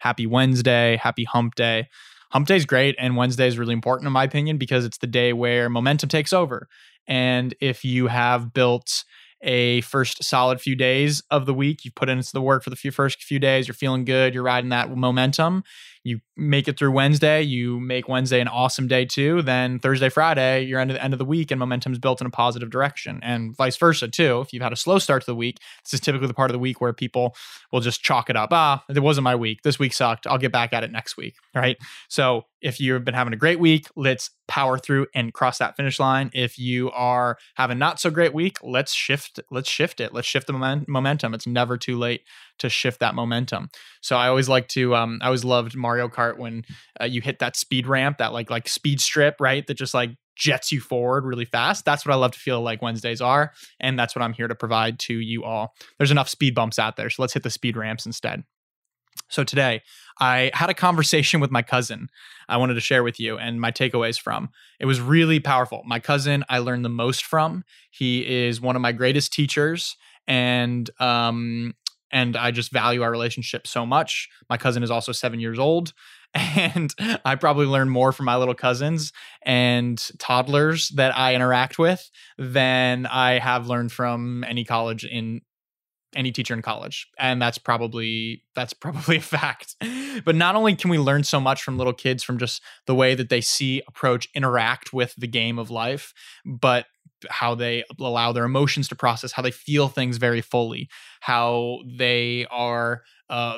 Happy Wednesday. Happy hump day. Hump day is great. And Wednesday is really important in my opinion, because it's the day where momentum takes over. And if you have built a first solid few days of the week, you've put in the work for the first few days, you're feeling good, you're riding that momentum, you make it through Wednesday, you make Wednesday an awesome day too, then Thursday, Friday, you're at the end of the week and momentum's built in a positive direction, and vice versa too. If you've had a slow start to the week, this is typically the part of the week where people will just chalk it up. It wasn't my week. This week sucked. I'll get back at it next week, right? So if you've been having a great week, let's power through and cross that finish line. If you are having not so great week, let's shift it. Let's shift the momentum. It's never too late to shift that momentum. So I always like to, I always loved Mario Kart when you hit that speed ramp, that like speed strip, right? That just like jets you forward really fast. That's what I love to feel like Wednesdays are. And that's what I'm here to provide to you all. There's enough speed bumps out there. So let's hit the speed ramps instead. So today I had a conversation with my cousin I wanted to share with you and my takeaways from. It was really powerful. My cousin I learned the most from. He is one of my greatest teachers, and I just value our relationship so much. My cousin is also 7 years old, and I probably learn more from my little cousins and toddlers that I interact with than I have learned from any teacher in college. And that's probably a fact. But not only can we learn so much from little kids, from just the way that they see, approach, interact with the game of life, but how they allow their emotions to process, how they feel things very fully, how they are,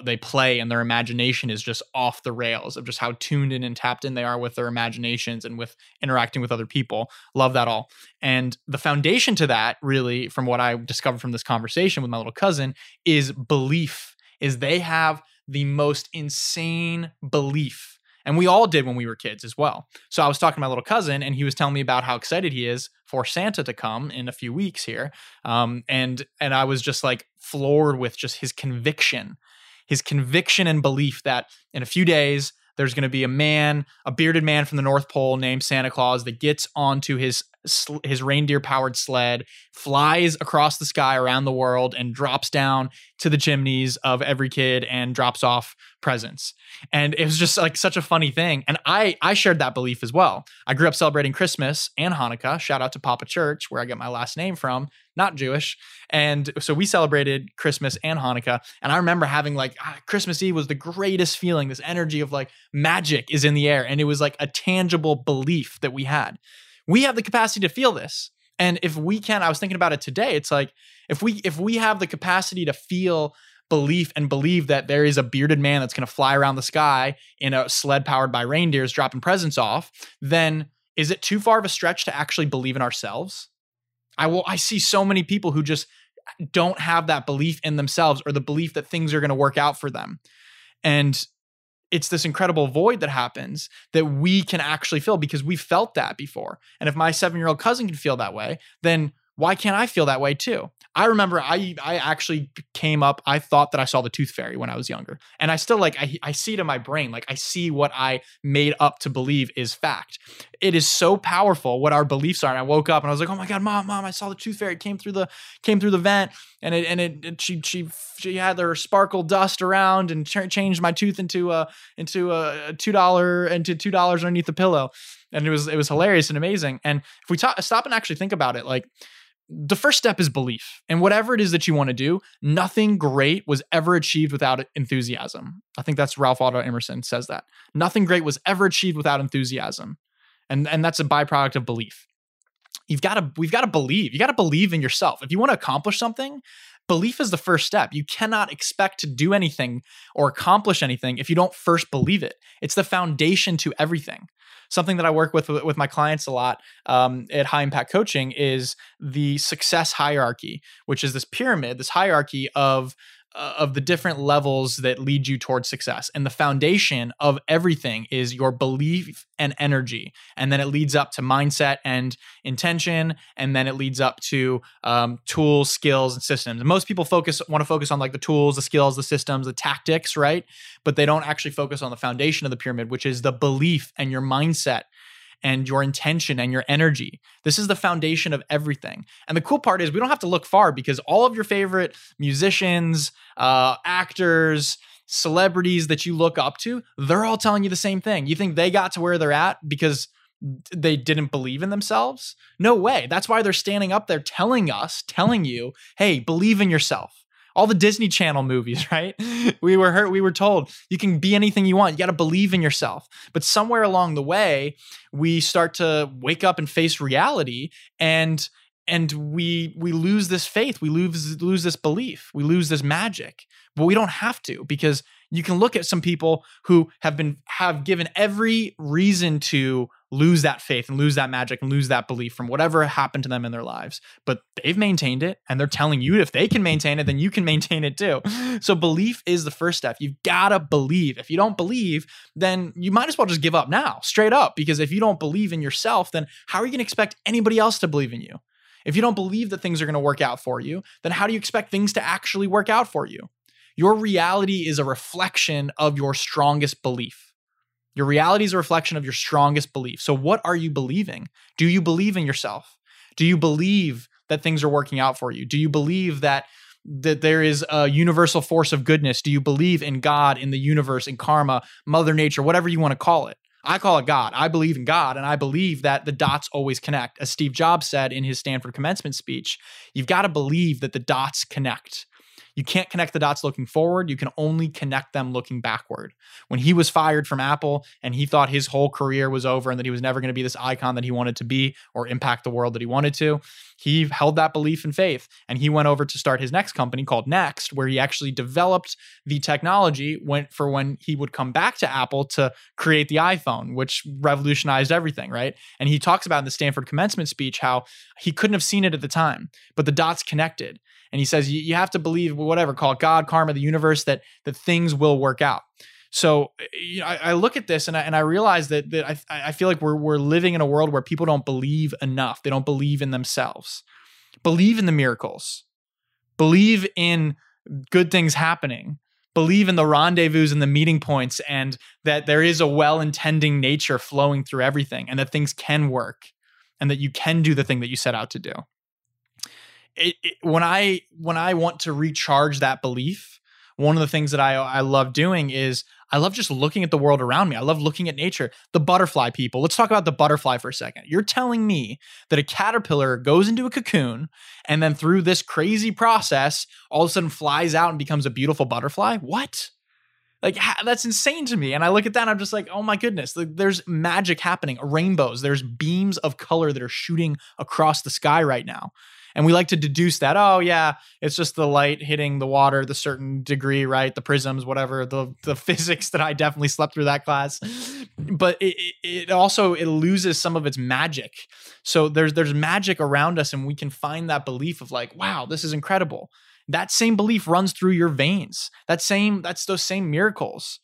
they play, and their imagination is just off the rails of just how tuned in and tapped in they are with their imaginations and with interacting with other people. Love that all. And the foundation to that, really, from what I discovered from this conversation with my little cousin, is belief. Is they have the most insane belief. And we all did when we were kids as well. So I was talking to my little cousin, and he was telling me about how excited he is for Santa to come in a few weeks here. And I was just like floored with just his conviction and belief that in a few days, there's going to be a bearded man from the North Pole named Santa Claus that gets onto his reindeer-powered sled, flies across the sky around the world, and drops down to the chimneys of every kid and drops off presents. And it was just like such a funny thing. And I shared that belief as well. I grew up celebrating Christmas and Hanukkah. Shout out to Papa Church, where I get my last name from. Not Jewish. And so we celebrated Christmas and Hanukkah. And I remember having Christmas Eve was the greatest feeling, this energy of like magic is in the air. And it was like a tangible belief that we had. We have the capacity to feel this. And if we can, I was thinking about it today. It's like, if we have the capacity to feel belief and believe that there is a bearded man that's going to fly around the sky in a sled powered by reindeers dropping presents off, then is it too far of a stretch to actually believe in ourselves? I see so many people who just don't have that belief in themselves or the belief that things are going to work out for them. And it's this incredible void that happens that we can actually fill because we felt that before. And if my 7-year-old cousin can feel that way, then why can't I feel that way too? I remember I actually came up, I thought that I saw the Tooth Fairy when I was younger. And I still I see it in my brain. Like I see what I made up to believe is fact. It is so powerful what our beliefs are. And I woke up and I was like, oh my God, mom, I saw the Tooth Fairy. It came through the vent, and she had her sparkle dust around and changed my tooth into a $2 underneath the pillow. And it was hilarious and amazing. And if we stop and actually think about it, like, the first step is belief. And whatever it is that you want to do, nothing great was ever achieved without enthusiasm. I think that's Ralph Waldo Emerson says that. Nothing great was ever achieved without enthusiasm. And that's a byproduct of belief. We've got to believe. You got to believe in yourself. If you want to accomplish something, belief is the first step. You cannot expect to do anything or accomplish anything if you don't first believe it. It's the foundation to everything. Something that I work with my clients a lot at High Impact Coaching is the success hierarchy, which is this pyramid, this hierarchy of of the different levels that lead you towards success. And the foundation of everything is your belief and energy. And then it leads up to mindset and intention. And then it leads up to tools, skills, and systems. And most people want to focus on like the tools, the skills, the systems, the tactics, right? But they don't actually focus on the foundation of the pyramid, which is the belief and your mindset and your intention and your energy. This is the foundation of everything. And the cool part is we don't have to look far, because all of your favorite musicians, actors, celebrities that you look up to, they're all telling you the same thing. You think they got to where they're at because they didn't believe in themselves? No way. That's why they're standing up there telling us, telling you, hey, believe in yourself. All the Disney Channel movies, right? We were told you can be anything you want. You got to believe in yourself. But somewhere along the way, we start to wake up and face reality, and we lose this faith. We lose this belief. We lose this magic. But we don't have to, because you can look at some people who have given every reason to lose that faith and lose that magic and lose that belief from whatever happened to them in their lives. But they've maintained it, and they're telling you if they can maintain it, then you can maintain it too. So belief is the first step. You've got to believe. If you don't believe, then you might as well just give up now, straight up, because if you don't believe in yourself, then how are you going to expect anybody else to believe in you? If you don't believe that things are going to work out for you, then how do you expect things to actually work out for you? Your reality is a reflection of your strongest belief. Your reality is a reflection of your strongest belief. So what are you believing? Do you believe in yourself? Do you believe that things are working out for you? Do you believe that there is a universal force of goodness? Do you believe in God, in the universe, in karma, Mother Nature, whatever you want to call it? I call it God. I believe in God, and I believe that the dots always connect. As Steve Jobs said in his Stanford commencement speech, you've got to believe that the dots connect. You can't connect the dots looking forward. You can only connect them looking backward. When he was fired from Apple and he thought his whole career was over and that he was never going to be this icon that he wanted to be or impact the world that he wanted to, he held that belief and faith. And he went over to start his next company called Next, where he actually developed the technology for when he would come back to Apple to create the iPhone, which revolutionized everything, right? And he talks about in the Stanford commencement speech how he couldn't have seen it at the time, but the dots connected. And he says, you have to believe, whatever, call it God, karma, the universe, that things will work out. So you know, I look at this and I realize that I feel like we're living in a world where people don't believe enough. They don't believe in themselves. Believe in the miracles. Believe in good things happening. Believe in the rendezvous and the meeting points, and that there is a well-intending nature flowing through everything, and that things can work, and that you can do the thing that you set out to do. When I want to recharge that belief, one of the things that I love doing is I love just looking at the world around me. I love looking at nature. The butterfly people. Let's talk about the butterfly for a second. You're telling me that a caterpillar goes into a cocoon and then through this crazy process, all of a sudden flies out and becomes a beautiful butterfly? What? Like, that's insane to me. And I look at that and I'm just like, oh my goodness, there's magic happening. Rainbows, there's beams of color that are shooting across the sky right now. And we like to deduce that, oh yeah, it's just the light hitting the water, the certain degree, right? The prisms, whatever, the physics that I definitely slept through that class. But it also loses some of its magic. So there's magic around us, and we can find that belief of like, wow, this is incredible. That same belief runs through your veins. That's those same miracles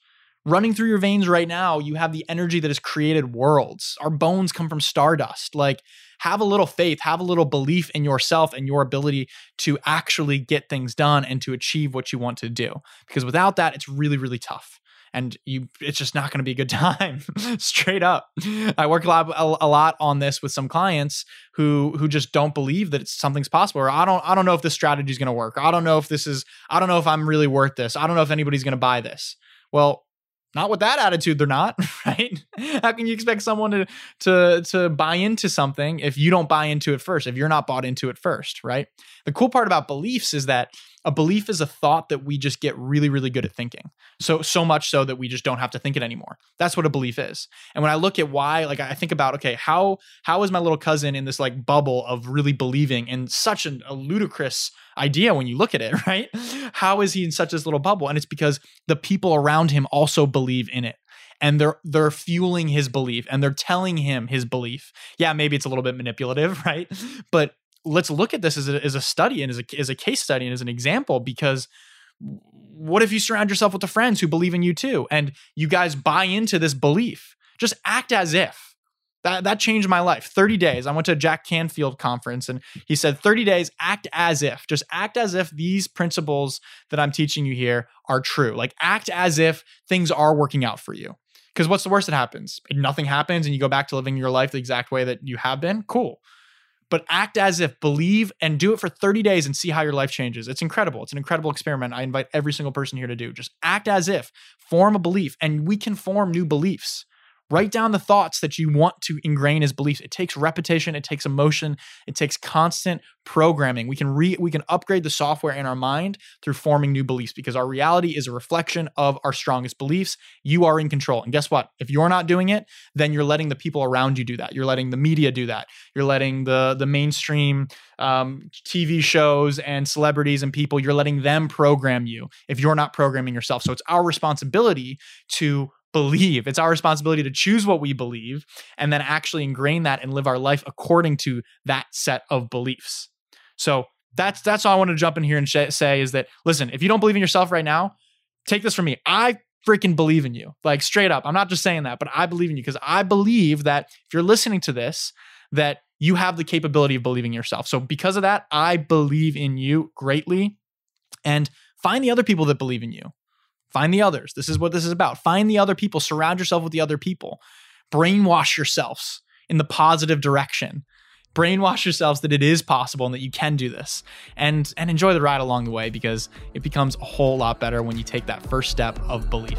running through your veins right now. You have the energy that has created worlds. Our bones come from stardust. Like, have a little faith, have a little belief in yourself and your ability to actually get things done and to achieve what you want to do. Because without that, it's really, really tough. And it's just not going to be a good time, straight up. I work a lot on this with some clients who just don't believe that something's possible. Or I don't know if this strategy is going to work. Or I don't know if I'm really worth this. I don't know if anybody's going to buy this. Well, not with that attitude, they're not, right? How can you expect someone to buy into something if you don't buy into it first, if you're not bought into it first, right? The cool part about beliefs is that a belief is a thought that we just get really, really good at thinking. So much so that we just don't have to think it anymore. That's what a belief is. And when I look at why, like I think about, okay, how is my little cousin in this like bubble of really believing in such a ludicrous idea when you look at it, right? How is he in such this little bubble? And it's because the people around him also believe in it. And they're fueling his belief, and they're telling him his belief. Yeah, maybe it's a little bit manipulative, right? But let's look at this as a study and as a case study and as an example, because what if you surround yourself with the friends who believe in you too? And you guys buy into this belief. Just act as if. That changed my life. 30 days. I went to a Jack Canfield conference and he said, 30 days, act as if. Just act as if these principles that I'm teaching you here are true. Like act as if things are working out for you. Because what's the worst that happens? Nothing happens and you go back to living your life the exact way that you have been. Cool. But act as if, believe, and do it for 30 days and see how your life changes. It's incredible. It's an incredible experiment. I invite every single person here to do. Just act as if, form a belief, and we can form new beliefs. Write down the thoughts that you want to ingrain as beliefs. It takes repetition, it takes emotion, it takes constant programming. We can upgrade the software in our mind through forming new beliefs because our reality is a reflection of our strongest beliefs. You are in control. And guess what? If you're not doing it, then you're letting the people around you do that. You're letting the media do that. You're letting the mainstream TV shows and celebrities and people, you're letting them program you if you're not programming yourself. So it's our responsibility to believe. It's our responsibility to choose what we believe and then actually ingrain that and live our life according to that set of beliefs. So that's all I want to jump in here and say is that, listen, if you don't believe in yourself right now, take this from me. I freaking believe in you, like straight up. I'm not just saying that, but I believe in you because I believe that if you're listening to this, that you have the capability of believing in yourself. So because of that, I believe in you greatly, and find the other people that believe in you. Find the others. This is what this is about. Find the other people. Surround yourself with the other people. Brainwash yourselves in the positive direction. Brainwash yourselves that it is possible and that you can do this. And enjoy the ride along the way because it becomes a whole lot better when you take that first step of belief.